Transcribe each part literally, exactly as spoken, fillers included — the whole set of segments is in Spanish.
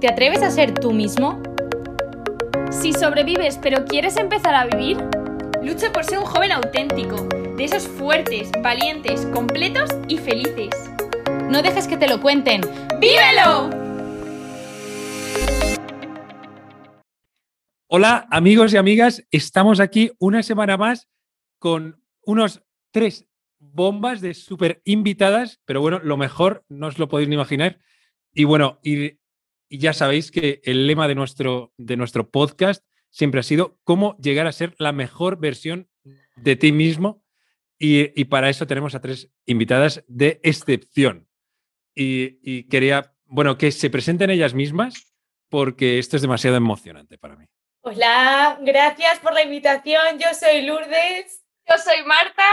¿Te atreves a ser tú mismo? Si sobrevives pero quieres empezar a vivir, lucha por ser un joven auténtico, de esos fuertes, valientes, completos y felices. No dejes que te lo cuenten. ¡Vívelo! Hola amigos y amigas, estamos aquí una semana más con unos tres bombas de súper invitadas, pero bueno, lo mejor no os lo podéis ni imaginar. Y bueno, y, y ya sabéis que el lema de nuestro, de nuestro podcast siempre ha sido cómo llegar a ser la mejor versión de ti mismo y, y para eso tenemos a tres invitadas de excepción. Y, y quería, bueno, que se presenten ellas mismas porque esto es demasiado emocionante para mí. Hola, gracias por la invitación. Yo soy Lourdes. Yo soy Marta.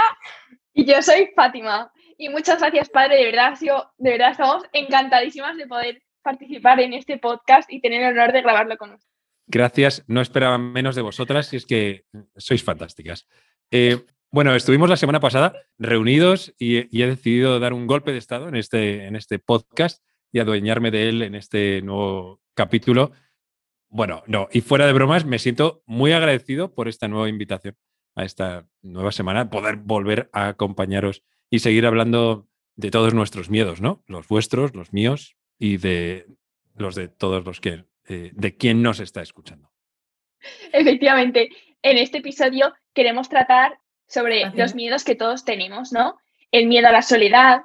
Y yo soy Fátima. Y muchas gracias, padre. De verdad, yo, de verdad estamos encantadísimas de poder participar en este podcast y tener el honor de grabarlo con nosotros. Gracias. No esperaba menos de vosotras y es que sois fantásticas. Eh, bueno, estuvimos la semana pasada reunidos y, y he decidido dar un golpe de estado en este, en este podcast y adueñarme de él en este nuevo capítulo. Bueno, no, y fuera de bromas, me siento muy agradecido por esta nueva invitación a esta nueva semana, poder volver a acompañaros y seguir hablando de todos nuestros miedos, ¿no? Los vuestros, los míos y de los de todos los que, eh, de quien nos está escuchando. Efectivamente, en este episodio queremos tratar sobre Ajá. los miedos que todos tenemos, ¿no? El miedo a la soledad,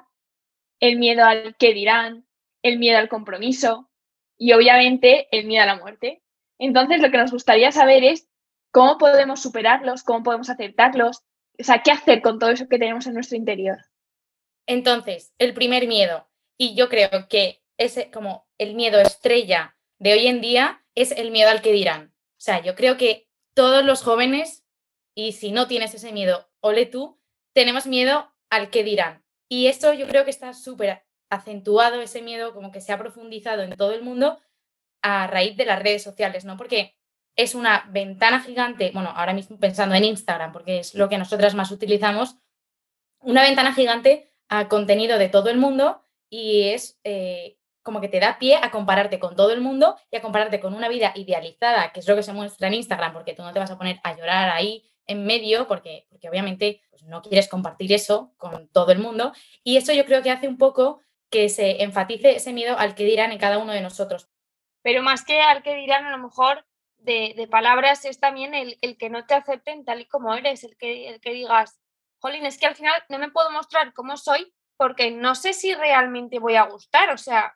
el miedo al qué dirán, el miedo al compromiso. Y obviamente el miedo a la muerte. Entonces lo que nos gustaría saber es cómo podemos superarlos, cómo podemos aceptarlos, o sea, qué hacer con todo eso que tenemos en nuestro interior. Entonces, el primer miedo, y yo creo que ese como el miedo estrella de hoy en día es el miedo al que dirán. O sea, yo creo que todos los jóvenes, y si no tienes ese miedo, ole tú, tenemos miedo al que dirán. Y eso yo creo que está súper acentuado, ese miedo como que se ha profundizado en todo el mundo a raíz de las redes sociales, ¿no? Porque es una ventana gigante, bueno, ahora mismo pensando en Instagram, porque es lo que nosotras más utilizamos, una ventana gigante a contenido de todo el mundo y es eh, como que te da pie a compararte con todo el mundo y a compararte con una vida idealizada, que es lo que se muestra en Instagram, porque tú no te vas a poner a llorar ahí en medio, porque, porque obviamente pues, no quieres compartir eso con todo el mundo. Y eso yo creo que hace un poco que se enfatice ese miedo al que dirán en cada uno de nosotros. Pero más que al que dirán, a lo mejor, de, de palabras, es también el, el que no te acepten tal y como eres, el que, el que digas, jolín, es que al final no me puedo mostrar cómo soy porque no sé si realmente voy a gustar, o sea,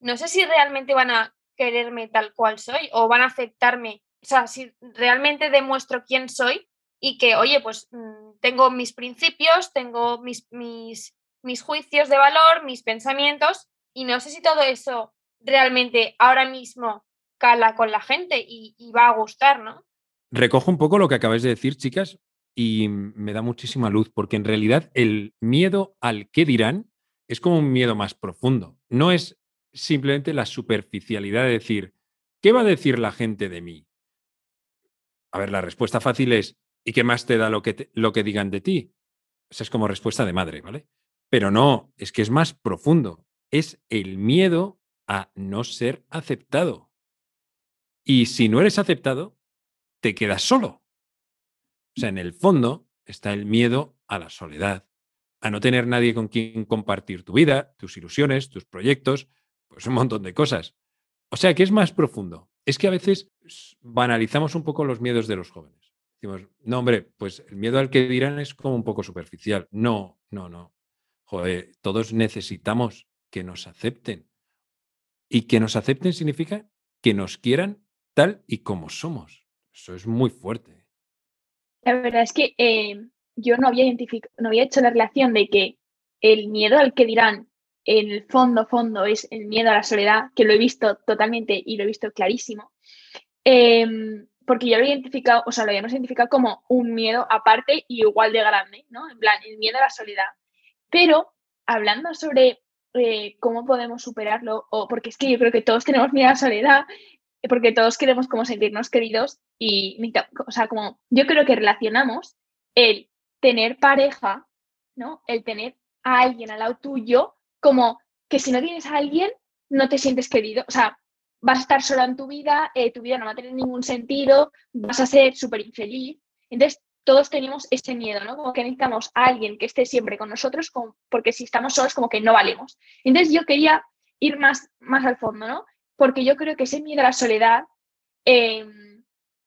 no sé si realmente van a quererme tal cual soy o van a aceptarme, o sea, si realmente demuestro quién soy y que, oye, pues tengo mis principios, tengo mis... mis mis juicios de valor, mis pensamientos, y no sé si todo eso realmente ahora mismo cala con la gente y, y va a gustar, ¿no? Recojo un poco lo que acabáis de decir, chicas, y me da muchísima luz, porque en realidad el miedo al qué dirán es como un miedo más profundo. No es simplemente la superficialidad de decir, ¿qué va a decir la gente de mí? A ver, la respuesta fácil es, ¿y qué más te da lo que, te, lo que digan de ti? Esa es como respuesta de madre, ¿vale? Pero no, es que es más profundo. Es el miedo a no ser aceptado. Y si no eres aceptado, te quedas solo. O sea, en el fondo está el miedo a la soledad, a no tener nadie con quien compartir tu vida, tus ilusiones, tus proyectos, pues un montón de cosas. O sea, que es más profundo. Es que a veces banalizamos un poco los miedos de los jóvenes. Decimos, no, hombre, pues el miedo al que dirán es como un poco superficial. No, no, no. Joder, todos necesitamos que nos acepten. Y que nos acepten significa que nos quieran tal y como somos. Eso es muy fuerte. La verdad es que eh, yo no había identificado, no había hecho la relación de que el miedo al que dirán en el fondo, fondo, es el miedo a la soledad, que lo he visto totalmente y lo he visto clarísimo. Eh, porque yo lo he identificado, o sea, lo habíamos identificado como un miedo aparte y igual de grande, ¿no? En plan, el miedo a la soledad. Pero hablando sobre eh, cómo podemos superarlo, o porque es que yo creo que todos tenemos miedo a la soledad, porque todos queremos como sentirnos queridos y, o sea, como yo creo que relacionamos el tener pareja, ¿no? El tener a alguien al lado tuyo, como que si no tienes a alguien no te sientes querido, o sea, vas a estar sola en tu vida, eh, tu vida no va a tener ningún sentido, vas a ser súper infeliz. Entonces, todos tenemos ese miedo, ¿no? Como que necesitamos a alguien que esté siempre con nosotros, como, porque si estamos solos, como que no valemos. Entonces, yo quería ir más, más al fondo, ¿no? Porque yo creo que ese miedo a la soledad, eh,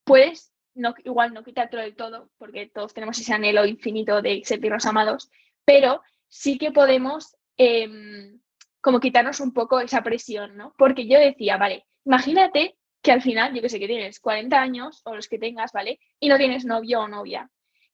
puedes, no, igual no quitártelo del todo, porque todos tenemos ese anhelo infinito de sentirnos amados, pero sí que podemos, eh, como quitarnos un poco esa presión, ¿no? Porque yo decía, vale, imagínate que al final, yo que sé, que tienes cuarenta años o los que tengas, ¿vale? Y no tienes novio o novia.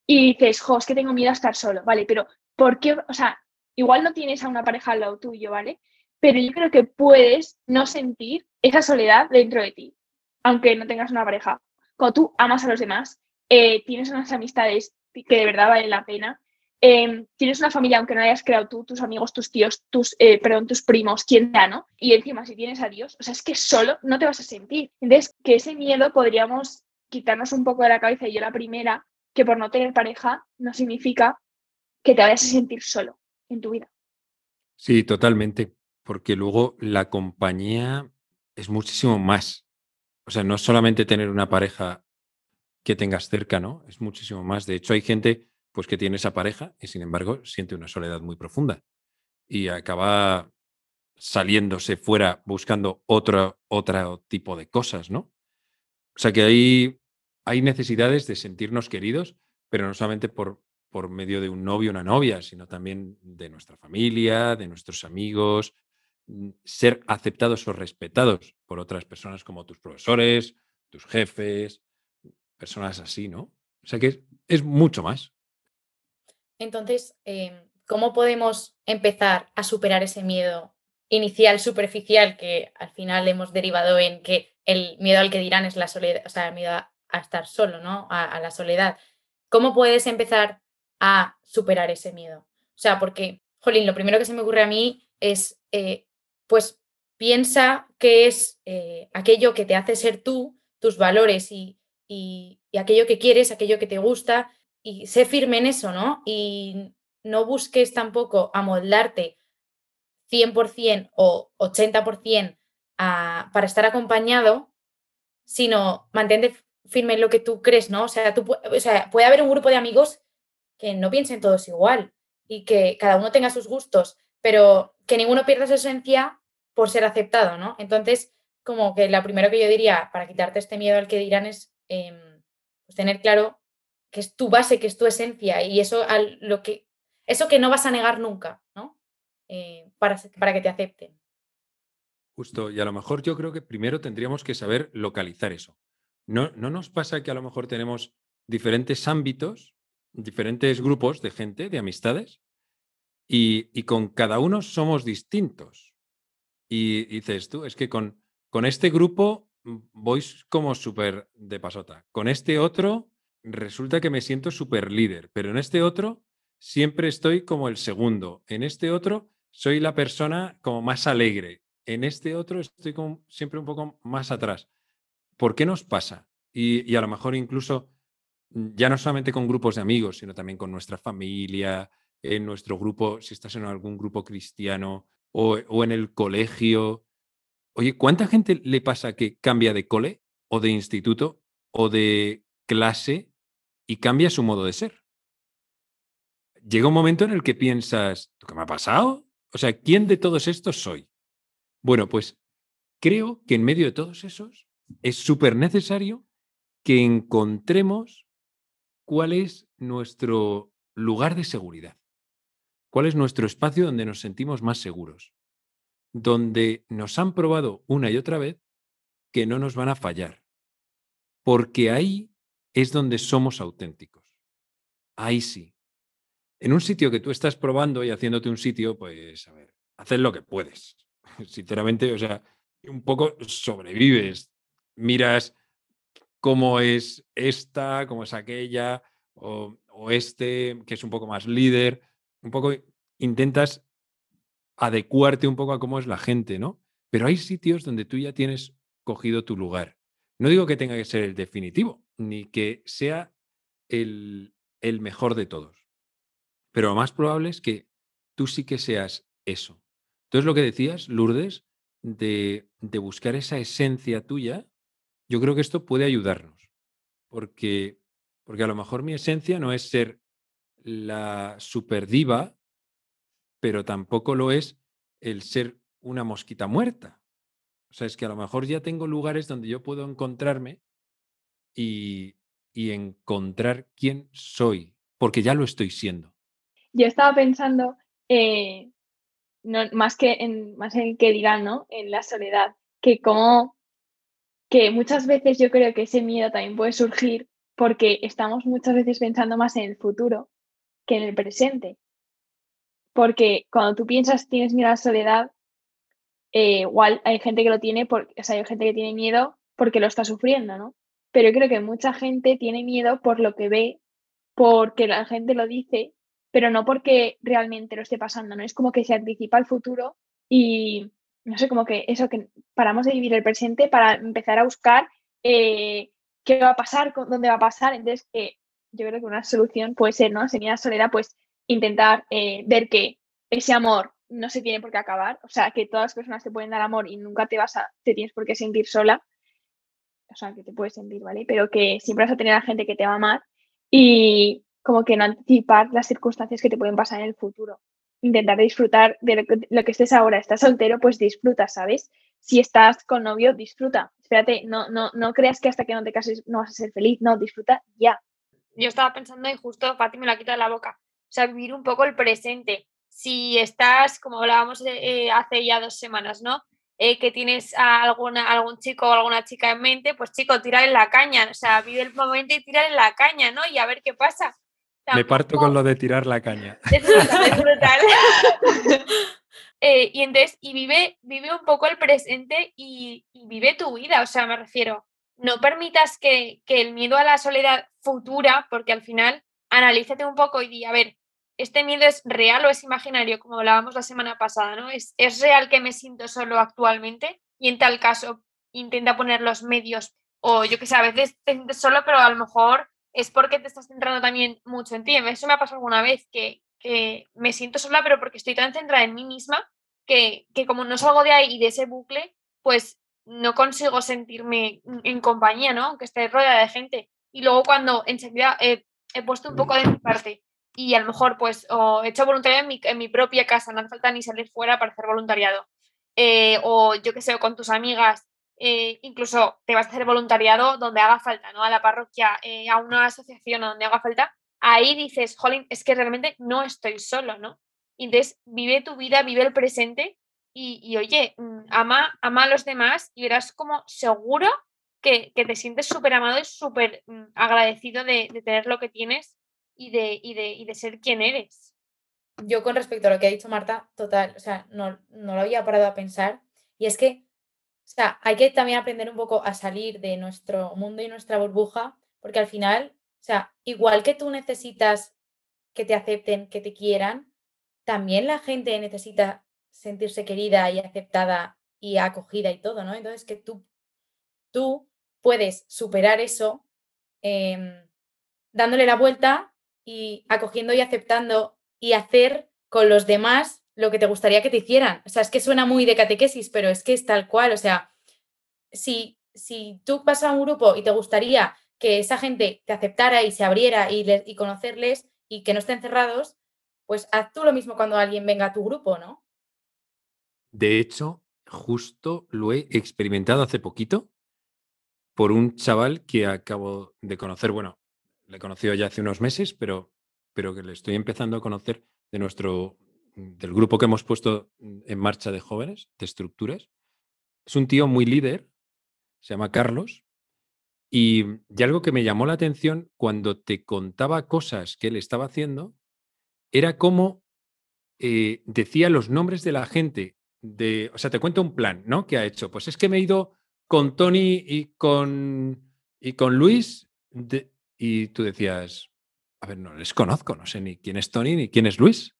Y dices, jo, es que tengo miedo a estar solo, ¿vale? Pero, ¿por qué? O sea, igual no tienes a una pareja al lado tuyo, ¿vale? Pero yo creo que puedes no sentir esa soledad dentro de ti, aunque no tengas una pareja. Cuando tú amas a los demás, eh, tienes unas amistades que de verdad valen la pena, eh, tienes una familia aunque no la hayas creado tú, tus amigos, tus tíos, tus eh, perdón, tus primos, quien sea, ¿no? Y encima si tienes a Dios, o sea, es que solo no te vas a sentir. Entonces, que ese miedo podríamos quitarnos un poco de la cabeza, y yo la primera, que por no tener pareja no significa que te vayas a sentir solo en tu vida. Sí, totalmente, porque luego la compañía es muchísimo más. O sea, no es solamente tener una pareja que tengas cerca, ¿no? Es muchísimo más. De hecho, hay gente pues, que tiene esa pareja y, sin embargo, siente una soledad muy profunda y acaba saliéndose fuera buscando otro, otro tipo de cosas, ¿no? O sea, que hay, hay necesidades de sentirnos queridos, pero no solamente por, por medio de un novio o una novia, sino también de nuestra familia, de nuestros amigos, ser aceptados o respetados por otras personas como tus profesores, tus jefes, personas así, ¿no? O sea que es, es mucho más. Entonces, eh, ¿cómo podemos empezar a superar ese miedo inicial, superficial, que al final hemos derivado en que el miedo al que dirán es la soledad, o sea, el miedo a, a estar solo, ¿no? A, a la soledad. ¿Cómo puedes empezar a superar ese miedo? O sea, porque, jolín, lo primero que se me ocurre a mí es... Eh, pues piensa que es eh, aquello que te hace ser tú, tus valores y, y, y aquello que quieres, aquello que te gusta, y sé firme en eso, ¿no? Y no busques tampoco amoldarte cien por ciento o ochenta por ciento a, para estar acompañado, sino mantente firme en lo que tú crees, ¿no? O sea, tú, o sea, puede haber un grupo de amigos que no piensen todos igual y que cada uno tenga sus gustos, pero que ninguno pierda su esencia por ser aceptado, ¿no? Entonces, como que lo primero que yo diría para quitarte este miedo al que dirán es eh, pues tener claro que es tu base, que es tu esencia, y eso, al, lo que, eso que no vas a negar nunca, ¿no? Eh, para, para que te acepten. Justo, y a lo mejor yo creo que primero tendríamos que saber localizar eso. ¿No, no nos pasa que a lo mejor tenemos diferentes ámbitos, diferentes grupos de gente, de amistades? Y, y con cada uno somos distintos. Y, y dices tú, es que con, con este grupo voy como súper de pasota. Con este otro resulta que me siento súper líder, pero en este otro siempre estoy como el segundo. En este otro soy la persona como más alegre. En este otro estoy como siempre un poco más atrás. ¿Por qué nos pasa? Y, y a lo mejor incluso ya no solamente con grupos de amigos, sino también con nuestra familia, en nuestro grupo, si estás en algún grupo cristiano o, o en el colegio. Oye, ¿cuánta gente le pasa que cambia de cole o de instituto o de clase y cambia su modo de ser? Llega un momento en el que piensas, ¿qué me ha pasado? O sea, ¿quién de todos estos soy? Bueno, pues creo que en medio de todos esos es súper necesario que encontremos cuál es nuestro lugar de seguridad. ¿Cuál es nuestro espacio donde nos sentimos más seguros? Donde nos han probado una y otra vez que no nos van a fallar. Porque ahí es donde somos auténticos. Ahí sí. En un sitio que tú estás probando y haciéndote un sitio, pues, a ver, haces lo que puedes. Sinceramente, o sea, un poco sobrevives. Miras cómo es esta, cómo es aquella, o, o este, que es un poco más líder. Un poco intentas adecuarte un poco a cómo es la gente, ¿no? Pero hay sitios donde tú ya tienes cogido tu lugar. No digo que tenga que ser el definitivo, ni que sea el, el mejor de todos. Pero lo más probable es que tú sí que seas eso. Entonces, lo que decías, Lourdes, de, de buscar esa esencia tuya, yo creo que esto puede ayudarnos. Porque, porque a lo mejor mi esencia no es ser la superdiva, pero tampoco lo es el ser una mosquita muerta. O sea, es que a lo mejor ya tengo lugares donde yo puedo encontrarme y, y encontrar quién soy, porque ya lo estoy siendo. Yo estaba pensando, eh, no, más que en, más en que dirán, ¿no? En la soledad, que como que muchas veces yo creo que ese miedo también puede surgir porque estamos muchas veces pensando más en el futuro que en el presente. Porque cuando tú piensas tienes miedo a la soledad, eh, igual hay gente que lo tiene, porque, o sea, hay gente que tiene miedo porque lo está sufriendo, ¿no? Pero yo creo que mucha gente tiene miedo por lo que ve, porque la gente lo dice, pero no porque realmente lo esté pasando, ¿no? Es como que se anticipa el futuro y, no sé, como que eso, que paramos de vivir el presente para empezar a buscar eh, qué va a pasar, dónde va a pasar. Entonces, eh, yo creo que una solución puede ser, ¿no? Si mira la soledad, pues intentar eh, ver que ese amor no se tiene por qué acabar, o sea, que todas las personas te pueden dar amor y nunca te vas a, te tienes por qué sentir sola, o sea, que te puedes sentir, ¿vale? Pero que siempre vas a tener a gente que te va a amar y como que no anticipar las circunstancias que te pueden pasar en el futuro. Intentar disfrutar de lo que, lo que estés ahora. Estás soltero, pues disfruta, ¿sabes? Si estás con novio, disfruta. Espérate, no, no, no creas que hasta que no te cases no vas a ser feliz, no, disfruta ya. Yo estaba pensando y justo Fátima me la quita de la boca. O sea, vivir un poco el presente. Si estás, como hablábamos eh, hace ya dos semanas, ¿no? Eh, que tienes a alguna, algún chico o alguna chica en mente, pues chico, tírale la caña. O sea, vive el momento y tírale la caña, ¿no? Y a ver qué pasa. Tampoco... Me parto con lo de tirar la caña. Es brutal. Es brutal. eh, y entonces, y vive, vive un poco el presente y, y vive tu vida. O sea, me refiero, no permitas que, que el miedo a la soledad futura, porque al final, analízate un poco y di, a ver, ¿este miedo es real o es imaginario? Como hablábamos la semana pasada, ¿no? ¿Es, es real que me siento solo actualmente? Y en tal caso, intenta poner los medios, o yo qué sé, a veces te sientes solo, pero a lo mejor es porque te estás centrando también mucho en ti. Eso me ha pasado alguna vez, que, que me siento sola, pero porque estoy tan centrada en mí misma que, que como no salgo de ahí y de ese bucle, pues no consigo sentirme en compañía, ¿no? Aunque esté rodeada de gente. Y luego cuando enseguida eh, he puesto un poco de mi parte, y a lo mejor pues o he hecho voluntariado en mi, en mi propia casa, no hace falta ni salir fuera para hacer voluntariado, eh, o yo qué sé, con tus amigas, eh, incluso te vas a hacer voluntariado donde haga falta, ¿no? A la parroquia, eh, a una asociación, a donde haga falta, ahí dices, jolín, es que realmente no estoy solo, ¿no? Y entonces vive tu vida, vive el presente y, y oye, ama, ama a los demás y verás como seguro que, que te sientes súper amado y súper agradecido de, de tener lo que tienes y de, y, de, y de ser quien eres. Yo con respecto a lo que ha dicho Marta, total, o sea, no, no lo había parado a pensar, y es que, o sea, hay que también aprender un poco a salir de nuestro mundo y nuestra burbuja, porque al final, o sea, igual que tú necesitas que te acepten, que te quieran, también la gente necesita sentirse querida y aceptada y acogida y todo, ¿no? Entonces que tú, tú puedes superar eso eh, dándole la vuelta y acogiendo y aceptando y hacer con los demás lo que te gustaría que te hicieran. O sea, es que suena muy de catequesis, pero es que es tal cual. O sea, si, si tú vas a un grupo y te gustaría que esa gente te aceptara y se abriera y, le, y conocerles y que no estén cerrados, pues haz tú lo mismo cuando alguien venga a tu grupo, ¿no? De hecho, justo lo he experimentado hace poquito por un chaval que acabo de conocer. Bueno, le he conocido ya hace unos meses, pero, pero que le estoy empezando a conocer de nuestro, del grupo que hemos puesto en marcha de jóvenes, de estructuras. Es un tío muy líder, se llama Carlos, y, y algo que me llamó la atención cuando te contaba cosas que él estaba haciendo era cómo eh, decía los nombres de la gente. De, o sea, te cuento un plan, ¿no? Que ha hecho. Pues es que me he ido con Toni y con, y con Luis... De, y tú decías, a ver, no les conozco, no sé ni quién es Toni ni quién es Luis,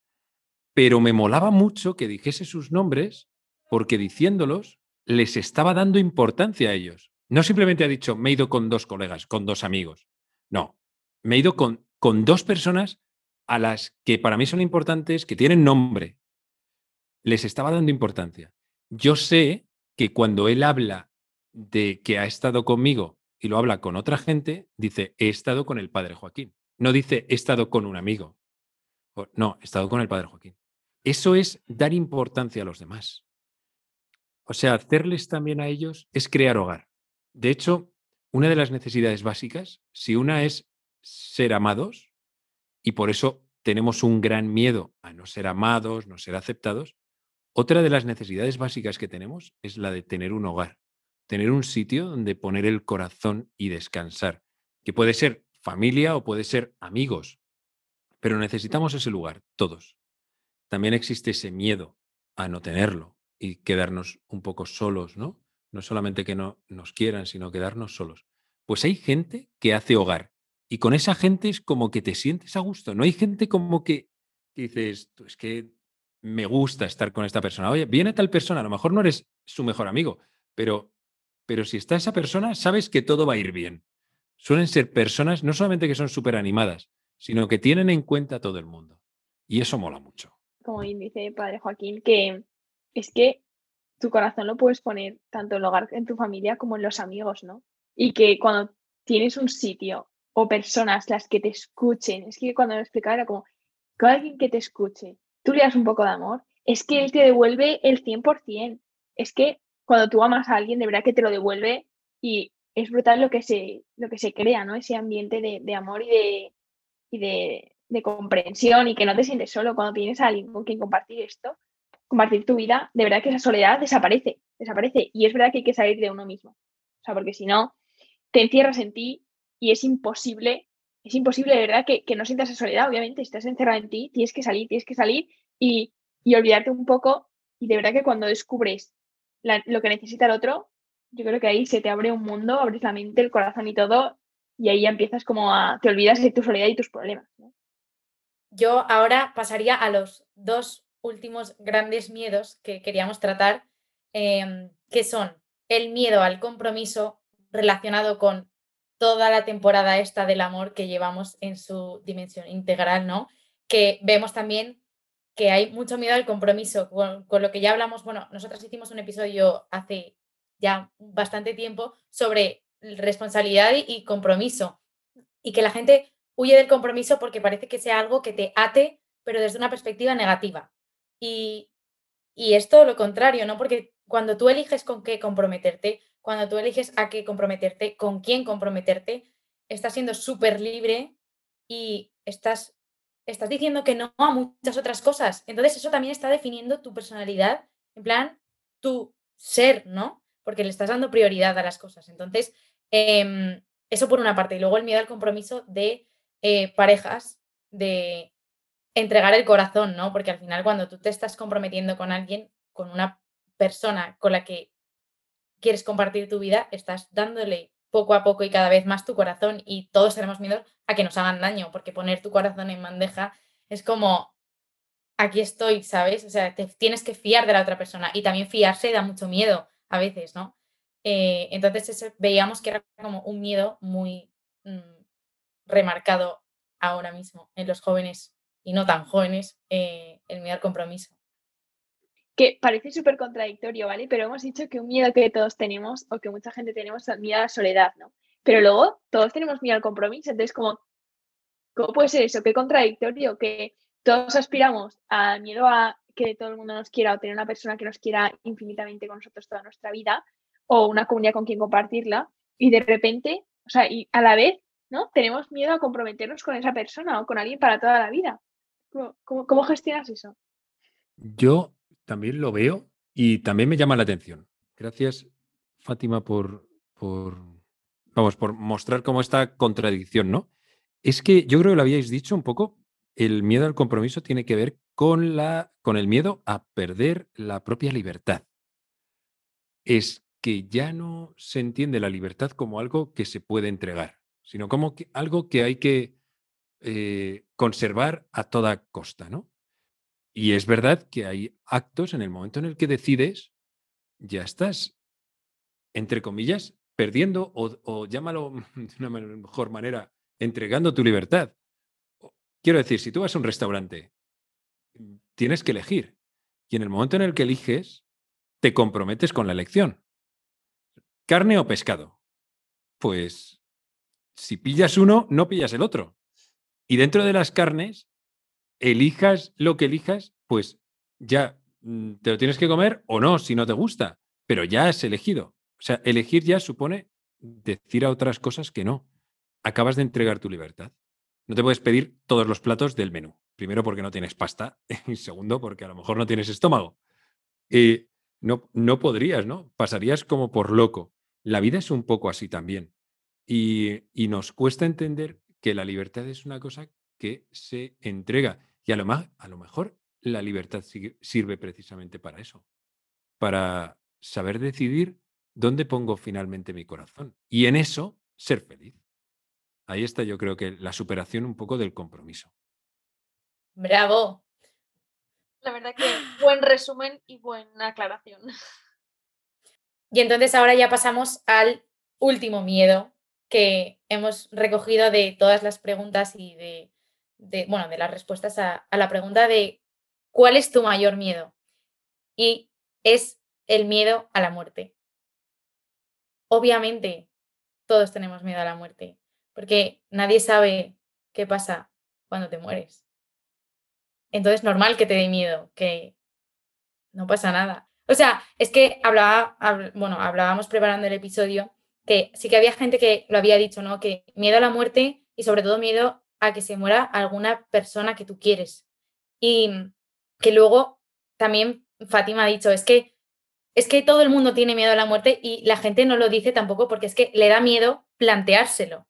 pero me molaba mucho que dijese sus nombres porque diciéndolos les estaba dando importancia a ellos. No simplemente ha dicho, me he ido con dos colegas, con dos amigos. No, me he ido con, con dos personas a las que para mí son importantes, que tienen nombre. Les estaba dando importancia. Yo sé que cuando él habla de que ha estado conmigo y lo habla con otra gente, dice, he estado con el padre Joaquín. No dice, he estado con un amigo. O, no, he estado con el padre Joaquín. Eso es dar importancia a los demás. O sea, hacerles también a ellos es crear hogar. De hecho, una de las necesidades básicas, si una es ser amados, y por eso tenemos un gran miedo a no ser amados, no ser aceptados, otra de las necesidades básicas que tenemos es la de tener un hogar, tener un sitio donde poner el corazón y descansar, que puede ser familia o puede ser amigos, pero necesitamos ese lugar, todos. También existe ese miedo a no tenerlo y quedarnos un poco solos, ¿no? No solamente que no nos quieran, sino quedarnos solos. Pues hay gente que hace hogar y con esa gente es como que te sientes a gusto. No hay gente como que, que dices, es que me gusta estar con esta persona. Oye, viene tal persona, a lo mejor no eres su mejor amigo, pero, pero si está esa persona, sabes que todo va a ir bien. Suelen ser personas no solamente que son súper animadas, sino que tienen en cuenta a todo el mundo. Y eso mola mucho. Como bien dice Padre Joaquín, que es que tu corazón lo puedes poner tanto en el hogar, en tu familia, como en los amigos, ¿no? Y que cuando tienes un sitio o personas las que te escuchen, es que cuando lo explicaba era como, con alguien que te escuche, tú le das un poco de amor, es que él te devuelve el cien por cien. Es que cuando tú amas a alguien, de verdad que te lo devuelve y es brutal lo que se, lo que se crea, ¿no? Ese ambiente de, de amor y, de, y de, de comprensión y que no te sientes solo cuando tienes a alguien con quien compartir esto. Compartir tu vida, de verdad que esa soledad desaparece, desaparece. Y es verdad que hay que salir de uno mismo. O sea, porque si no, te encierras en ti y es imposible, es imposible de verdad que, que no sientas esa soledad. Obviamente, si estás encerrado en ti, tienes que salir, tienes que salir y, y olvidarte un poco. Y de verdad que cuando descubres la, lo que necesita el otro, yo creo que ahí se te abre un mundo, abres la mente, el corazón y todo. Y ahí ya empiezas como a, te olvidas de tu soledad y tus problemas, ¿no? Yo ahora pasaría a los dos últimos grandes miedos que queríamos tratar, eh, que son el miedo al compromiso relacionado con toda la temporada esta del amor que llevamos en su dimensión integral, ¿no? Que vemos también que hay mucho miedo al compromiso, con, con lo que ya hablamos. Bueno, nosotros hicimos un episodio hace ya bastante tiempo sobre responsabilidad y, y compromiso, y que la gente huye del compromiso porque parece que sea algo que te ate, pero desde una perspectiva negativa. Y, y es todo lo contrario, ¿no? Porque cuando tú eliges con qué comprometerte, cuando tú eliges a qué comprometerte, con quién comprometerte, estás siendo súper libre y estás, estás diciendo que no a muchas otras cosas. Entonces eso también está definiendo tu personalidad, en plan, tu ser, ¿no? Porque le estás dando prioridad a las cosas. Entonces, eh, eso por una parte. Y luego el miedo al compromiso de eh, parejas, de entregar el corazón, ¿no? Porque al final cuando tú te estás comprometiendo con alguien, con una persona con la que quieres compartir tu vida, estás dándole poco a poco y cada vez más tu corazón, y todos tenemos miedo a que nos hagan daño, porque poner tu corazón en bandeja es como, aquí estoy, ¿sabes? O sea, te tienes que fiar de la otra persona, y también fiarse da mucho miedo a veces, ¿no? Eh, entonces eso, veíamos que era como un miedo muy mm, remarcado ahora mismo en los jóvenes y no tan jóvenes, eh, el miedo al compromiso. Que parece súper contradictorio, ¿vale? Pero hemos dicho que un miedo que todos tenemos, o que mucha gente tenemos, es miedo a la soledad, ¿no? Pero luego todos tenemos miedo al compromiso, entonces ¿cómo, cómo puede ser eso? Qué contradictorio, que todos aspiramos al miedo a que todo el mundo nos quiera, o tener una persona que nos quiera infinitamente con nosotros toda nuestra vida, o una comunidad con quien compartirla, y de repente, o sea, y a la vez, ¿no? Tenemos miedo a comprometernos con esa persona o con alguien para toda la vida. ¿Cómo, ¿Cómo gestionas eso? Yo también lo veo y también me llama la atención. Gracias, Fátima, por, por, vamos, por mostrar cómo esta contradicción, ¿no? Es que yo creo que lo habíais dicho un poco, el miedo al compromiso tiene que ver con, la, con el miedo a perder la propia libertad. Es que ya no se entiende la libertad como algo que se puede entregar, sino como que, algo que hay que Eh, conservar a toda costa, ¿no? Y es verdad que hay actos en el momento en el que decides, ya estás, entre comillas, perdiendo, o, o llámalo de una mejor manera, entregando tu libertad. Quiero decir, si tú vas a un restaurante, tienes que elegir. Y en el momento en el que eliges, te comprometes con la elección. ¿Carne o pescado? Pues si pillas uno, no pillas el otro. Y dentro de las carnes, elijas lo que elijas, pues ya te lo tienes que comer o no, si no te gusta. Pero ya has elegido. O sea, elegir ya supone decir a otras cosas que no. Acabas de entregar tu libertad. No te puedes pedir todos los platos del menú. Primero, porque no tienes pasta. Y segundo, porque a lo mejor no tienes estómago. Eh, no, no podrías, ¿no? Pasarías como por loco. La vida es un poco así también. Y, y nos cuesta entender que la libertad es una cosa que se entrega. Y a lo, más, a lo mejor la libertad sirve precisamente para eso. Para saber decidir dónde pongo finalmente mi corazón. Y en eso, ser feliz. Ahí está, yo creo que la superación un poco del compromiso. ¡Bravo! La verdad que buen resumen y buena aclaración. Y entonces ahora ya pasamos al último miedo que hemos recogido de todas las preguntas y de, de bueno, de las respuestas a, a la pregunta de ¿cuál es tu mayor miedo? Y es el miedo a la muerte. Obviamente, todos tenemos miedo a la muerte, porque nadie sabe qué pasa cuando te mueres. Entonces, normal que te dé miedo, que no pasa nada. O sea, es que hablaba, hab, bueno, hablábamos preparando el episodio que sí que había gente que lo había dicho, ¿no? Que miedo a la muerte y sobre todo miedo a que se muera alguna persona que tú quieres. Y que luego también Fátima ha dicho, es que, es que todo el mundo tiene miedo a la muerte y la gente no lo dice tampoco porque es que le da miedo planteárselo.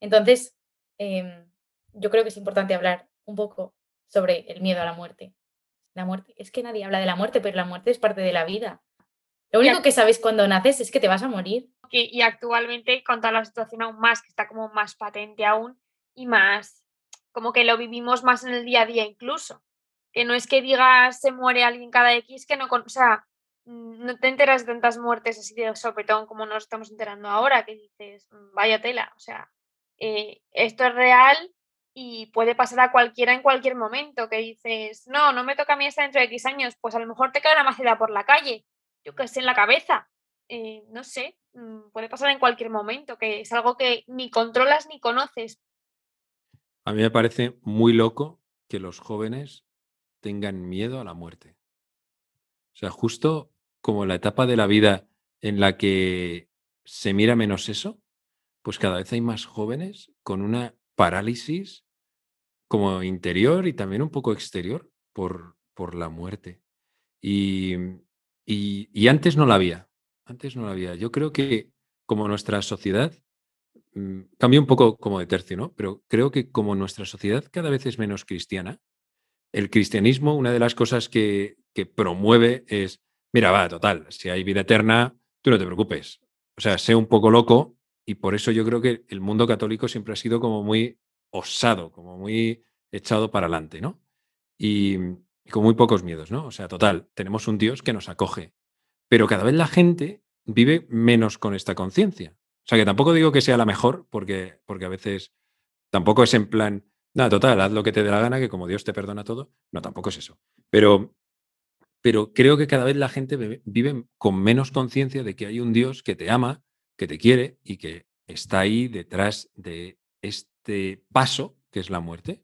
Entonces, eh, yo creo que es importante hablar un poco sobre el miedo a la muerte. La muerte, es que nadie habla de la muerte, pero la muerte es parte de la vida. Lo único que sabes cuando naces es que te vas a morir. Y actualmente, con toda la situación aún más, que está como más patente aún y más, como que lo vivimos más en el día a día incluso. Que no es que digas se muere alguien cada X, que no, o sea, no te enteras de tantas muertes así de sopetón como nos estamos enterando ahora, que dices, vaya tela, o sea, Eh, esto es real y puede pasar a cualquiera en cualquier momento, que dices, no, no me toca a mí hasta dentro de X años, pues a lo mejor te cae una maceta por la calle, yo que sé, en la cabeza, eh, no sé, puede pasar en cualquier momento, que es algo que ni controlas ni conoces. A mí me parece muy loco que los jóvenes tengan miedo a la muerte. O sea, justo como la etapa de la vida en la que se mira menos eso, pues cada vez hay más jóvenes con una parálisis como interior y también un poco exterior por, por la muerte. Y, y, y antes no la había, antes no la había. Yo creo que como nuestra sociedad, mmm, cambia un poco como de tercio, ¿no? Pero creo que como nuestra sociedad cada vez es menos cristiana, el cristianismo, una de las cosas que, que promueve es, mira, va, total, si hay vida eterna, tú no te preocupes. O sea, sé un poco loco. Y por eso yo creo que el mundo católico siempre ha sido como muy osado, como muy echado para adelante, ¿no? Y, y con muy pocos miedos, ¿no? O sea, total, tenemos un Dios que nos acoge. Pero cada vez la gente vive menos con esta conciencia. O sea, que tampoco digo que sea la mejor, porque, porque a veces tampoco es en plan, nada, total, haz lo que te dé la gana, que como Dios te perdona todo. No, tampoco es eso. Pero, pero creo que cada vez la gente vive con menos conciencia de que hay un Dios que te ama, que te quiere y que está ahí detrás de este paso que es la muerte.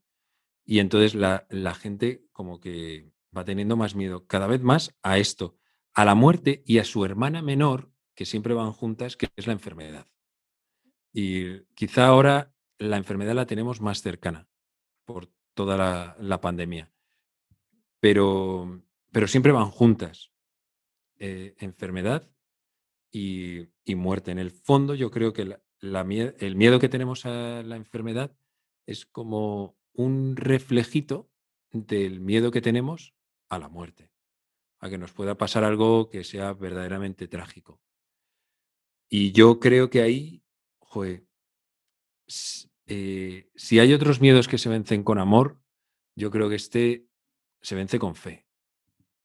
Y entonces la, la gente como que va teniendo más miedo cada vez más a esto, a la muerte y a su hermana menor, que siempre van juntas, que es la enfermedad. Y quizá ahora la enfermedad la tenemos más cercana por toda la, la pandemia, pero, pero siempre van juntas. Eh, enfermedad Y, y muerte. En el fondo, yo creo que la, la, el miedo que tenemos a la enfermedad es como un reflejito del miedo que tenemos a la muerte, a que nos pueda pasar algo que sea verdaderamente trágico. Y yo creo que ahí, joder, eh, si hay otros miedos que se vencen con amor, yo creo que este se vence con fe,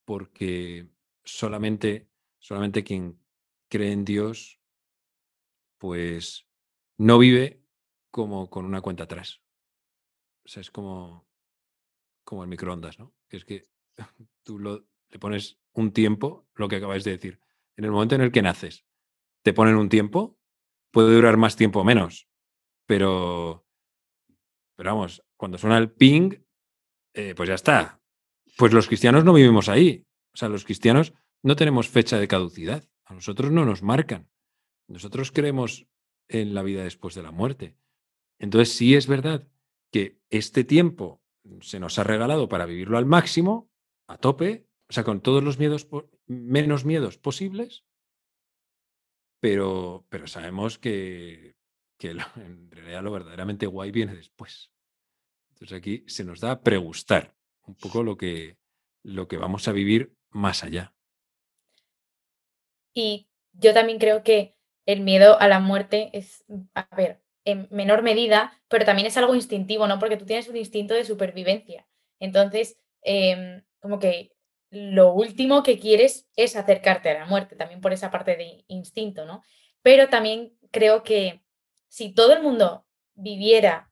porque solamente, solamente quien cree en Dios, pues no vive como con una cuenta atrás. O sea, es como, como el microondas, ¿no? Que es que tú lo, le pones un tiempo, lo que acabáis de decir. En el momento en el que naces, te ponen un tiempo, puede durar más tiempo o menos, pero, pero vamos, cuando suena el ping, eh, pues ya está. Pues los cristianos no vivimos ahí. O sea, los cristianos no tenemos fecha de caducidad. A nosotros no nos marcan. Nosotros creemos en la vida después de la muerte. Entonces sí es verdad que este tiempo se nos ha regalado para vivirlo al máximo, a tope, o sea, con todos los miedos, menos miedos posibles, pero, pero sabemos que, que lo, en realidad lo verdaderamente guay viene después. Entonces aquí se nos da a pregustar un poco lo que, lo que vamos a vivir más allá. Y yo también creo que el miedo a la muerte es, a ver, en menor medida, pero también es algo instintivo, ¿no? Porque tú tienes un instinto de supervivencia. Entonces, eh, como que lo último que quieres es acercarte a la muerte, también por esa parte de instinto, ¿no? Pero también creo que si todo el mundo viviera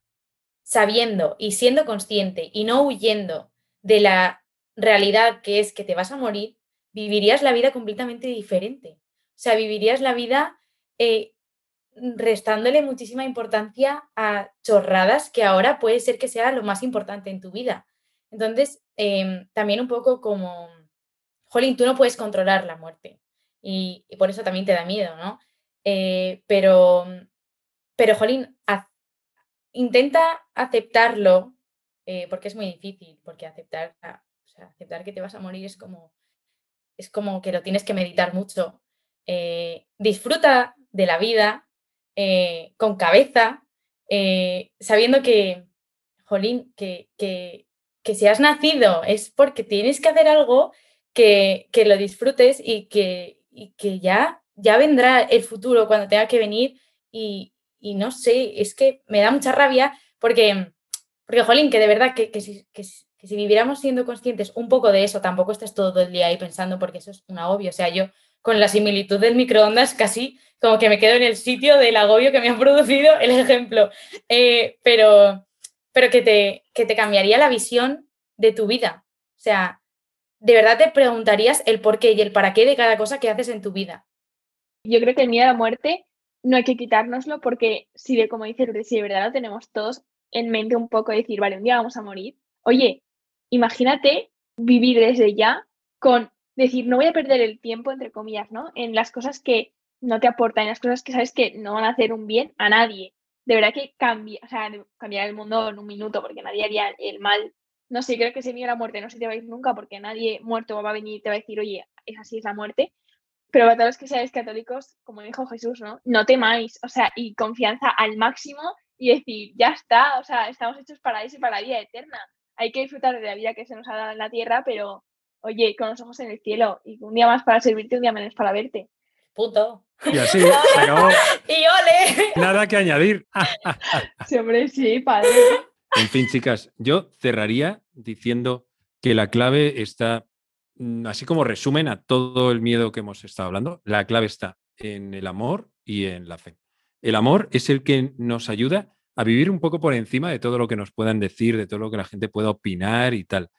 sabiendo y siendo consciente y no huyendo de la realidad que es que te vas a morir, vivirías la vida completamente diferente. O sea, vivirías la vida eh, restándole muchísima importancia a chorradas que ahora puede ser que sea lo más importante en tu vida. Entonces, eh, también un poco como, jolín, tú no puedes controlar la muerte y, y por eso también te da miedo, ¿no? Eh, pero, pero, jolín, haz, intenta aceptarlo, eh, porque es muy difícil, porque aceptar, o sea, aceptar que te vas a morir es como, es como que lo tienes que meditar mucho. Eh, disfruta de la vida eh, con cabeza, eh, sabiendo que, jolín, que, que, que si has nacido es porque tienes que hacer algo que, que lo disfrutes y que, y que ya, ya vendrá el futuro cuando tenga que venir y, y no sé, es que me da mucha rabia porque, porque jolín, que de verdad que, que, si, que, que si viviéramos siendo conscientes un poco de eso, tampoco estás todo el día ahí pensando porque eso es un agobio, o sea, yo con la similitud del microondas casi como que me quedo en el sitio del agobio que me ha producido el ejemplo, eh, pero, pero que, te, que te cambiaría la visión de tu vida, o sea, de verdad te preguntarías el por qué y el para qué de cada cosa que haces en tu vida. Yo creo que el miedo a la muerte no hay que quitárnoslo porque si de, como dice Lourdes, si de verdad lo tenemos todos en mente un poco, decir, vale, un día vamos a morir, oye, imagínate vivir desde ya con decir, no voy a perder el tiempo, entre comillas, ¿no? En las cosas que no te aportan, en las cosas que sabes que no van a hacer un bien a nadie. De verdad que cambia, o sea, cambiar el mundo en un minuto porque nadie haría el mal. No sé, creo que ese miedo a la muerte no se te va a ir nunca porque nadie muerto va a venir y te va a decir, oye, es así, es la muerte. Pero para todos los que seáis católicos, como dijo Jesús, ¿no? No temáis, o sea, y confianza al máximo y decir, ya está, o sea, estamos hechos para eso y para la vida eterna. Hay que disfrutar de la vida que se nos ha dado en la tierra, pero oye, con los ojos en el cielo, y un día más para servirte, un día menos para verte. Puto. Y así, se acabó. Y ole. Nada que añadir. Sí, hombre, sí, padre. En fin, chicas, yo cerraría diciendo que la clave está, así como resumen a todo el miedo que hemos estado hablando, la clave está en el amor y en la fe. El amor es el que nos ayuda a vivir un poco por encima de todo lo que nos puedan decir, de todo lo que la gente pueda opinar y tal.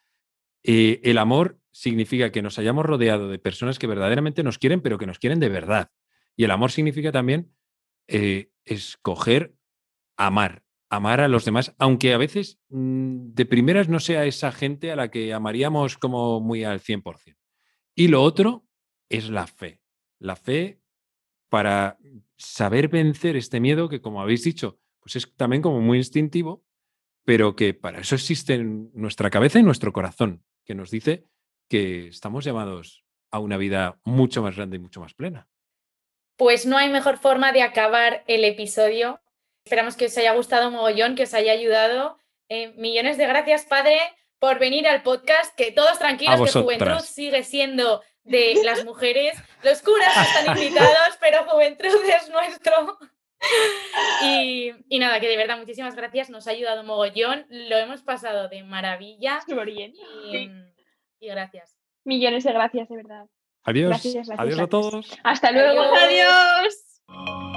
Eh, el amor significa que nos hayamos rodeado de personas que verdaderamente nos quieren, pero que nos quieren de verdad. Y el amor significa también eh, escoger amar, amar a los demás, aunque a veces mmm, de primeras no sea esa gente a la que amaríamos como muy al cien por ciento. Y lo otro es la fe. La fe para saber vencer este miedo que, como habéis dicho, pues es también como muy instintivo, pero que para eso existe en nuestra cabeza y nuestro corazón, que nos dice que estamos llamados a una vida mucho más grande y mucho más plena. Pues no hay mejor forma de acabar el episodio. Esperamos que os haya gustado mogollón, que os haya ayudado. Eh, millones de gracias, padre, por venir al podcast, que todos tranquilos, que Juventud sigue siendo de las mujeres. Los curas no están invitados, pero Juventud es nuestro. Y, y nada, que de verdad muchísimas gracias, nos ha ayudado mogollón, lo hemos pasado de maravilla. Bien. Y, sí. y gracias, millones de gracias, de verdad. Adiós, gracias, gracias, adiós gracias. A todos, hasta luego, adiós, adiós.